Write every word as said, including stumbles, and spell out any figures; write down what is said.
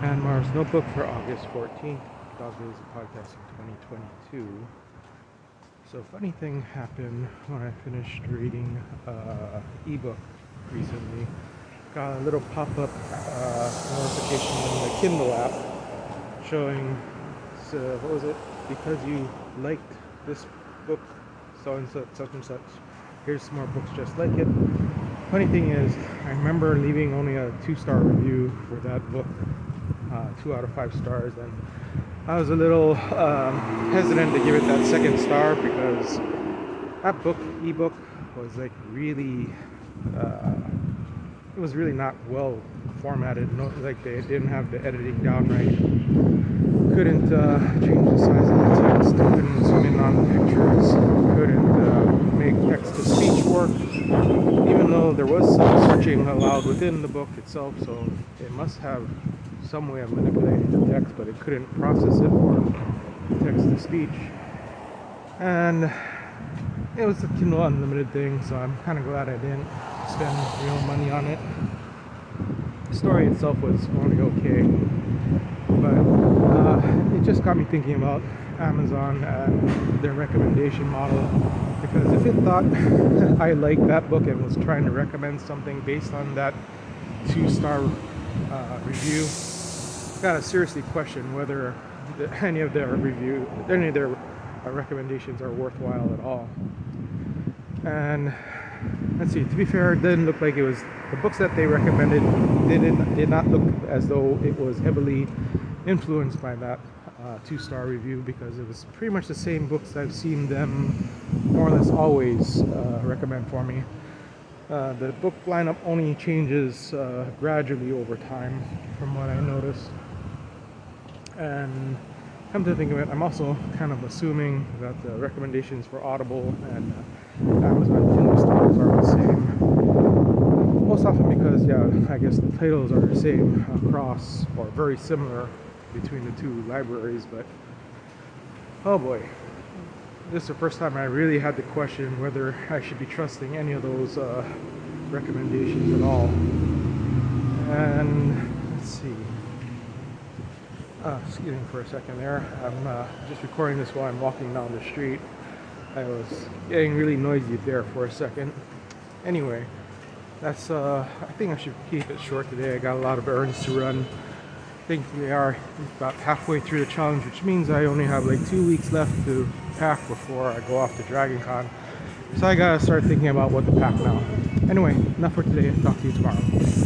Mad Marv's Notebook for August fourteenth, Dog Days of Podcasting twenty twenty-two. So, funny thing happened when I finished reading an uh, ebook recently. Got a little pop-up uh, notification in the Kindle app showing, so what was it? Because you liked this book, so and such, such and such. Here's some more books just like it. Funny thing is, I remember leaving only a two-star review for that book, uh, two out of five stars, and I was a little um, hesitant to give it that second star because that book, ebook, was like really, uh, it was really not well formatted. No, like they didn't have the editing down right. Couldn't uh, change the size of the text. Couldn't zoom in on the pictures. Couldn't uh, make text-to-speech work. Even though there was some searching allowed within the book itself, so it must have some way of manipulating the text, but it couldn't process it for text-to-speech. And it was a Kindle Unlimited thing, so I'm kind of glad I didn't spend real money on it. The story itself was only okay, but uh, it just got me thinking about Amazon and their recommendation model, because if it thought I liked that book and was trying to recommend something based on that two-star Uh, review, gotta seriously question whether the, any of their review, any of their uh, recommendations are worthwhile at all. And let's see. To be fair, it didn't look like it was the books that they recommended. They didn't did not look as though it was heavily influenced by that uh, two-star review, because it was pretty much the same books I've seen them more or less always uh, recommend for me. Uh, the book lineup only changes uh, gradually over time, from what I noticed. And come to think of it, I'm also kind of assuming that the recommendations for Audible and uh, Amazon Kindle stores are the same. Most often because, yeah, I guess the titles are the same across, or very similar between the two libraries, but oh boy. This is the first time I really had to question whether I should be trusting any of those uh, recommendations at all. And let's see. Uh, excuse me for a second there. I'm uh, just recording this while I'm walking down the street. I was getting really noisy there for a second. Anyway, that's. Uh, I think I should keep it short today. I got a lot of errands to run. I think we are about halfway through the challenge, which means I only have like two weeks left to pack before I go off to DragonCon. So I gotta start thinking about what to pack now. Anyway, enough for today. Talk to you tomorrow.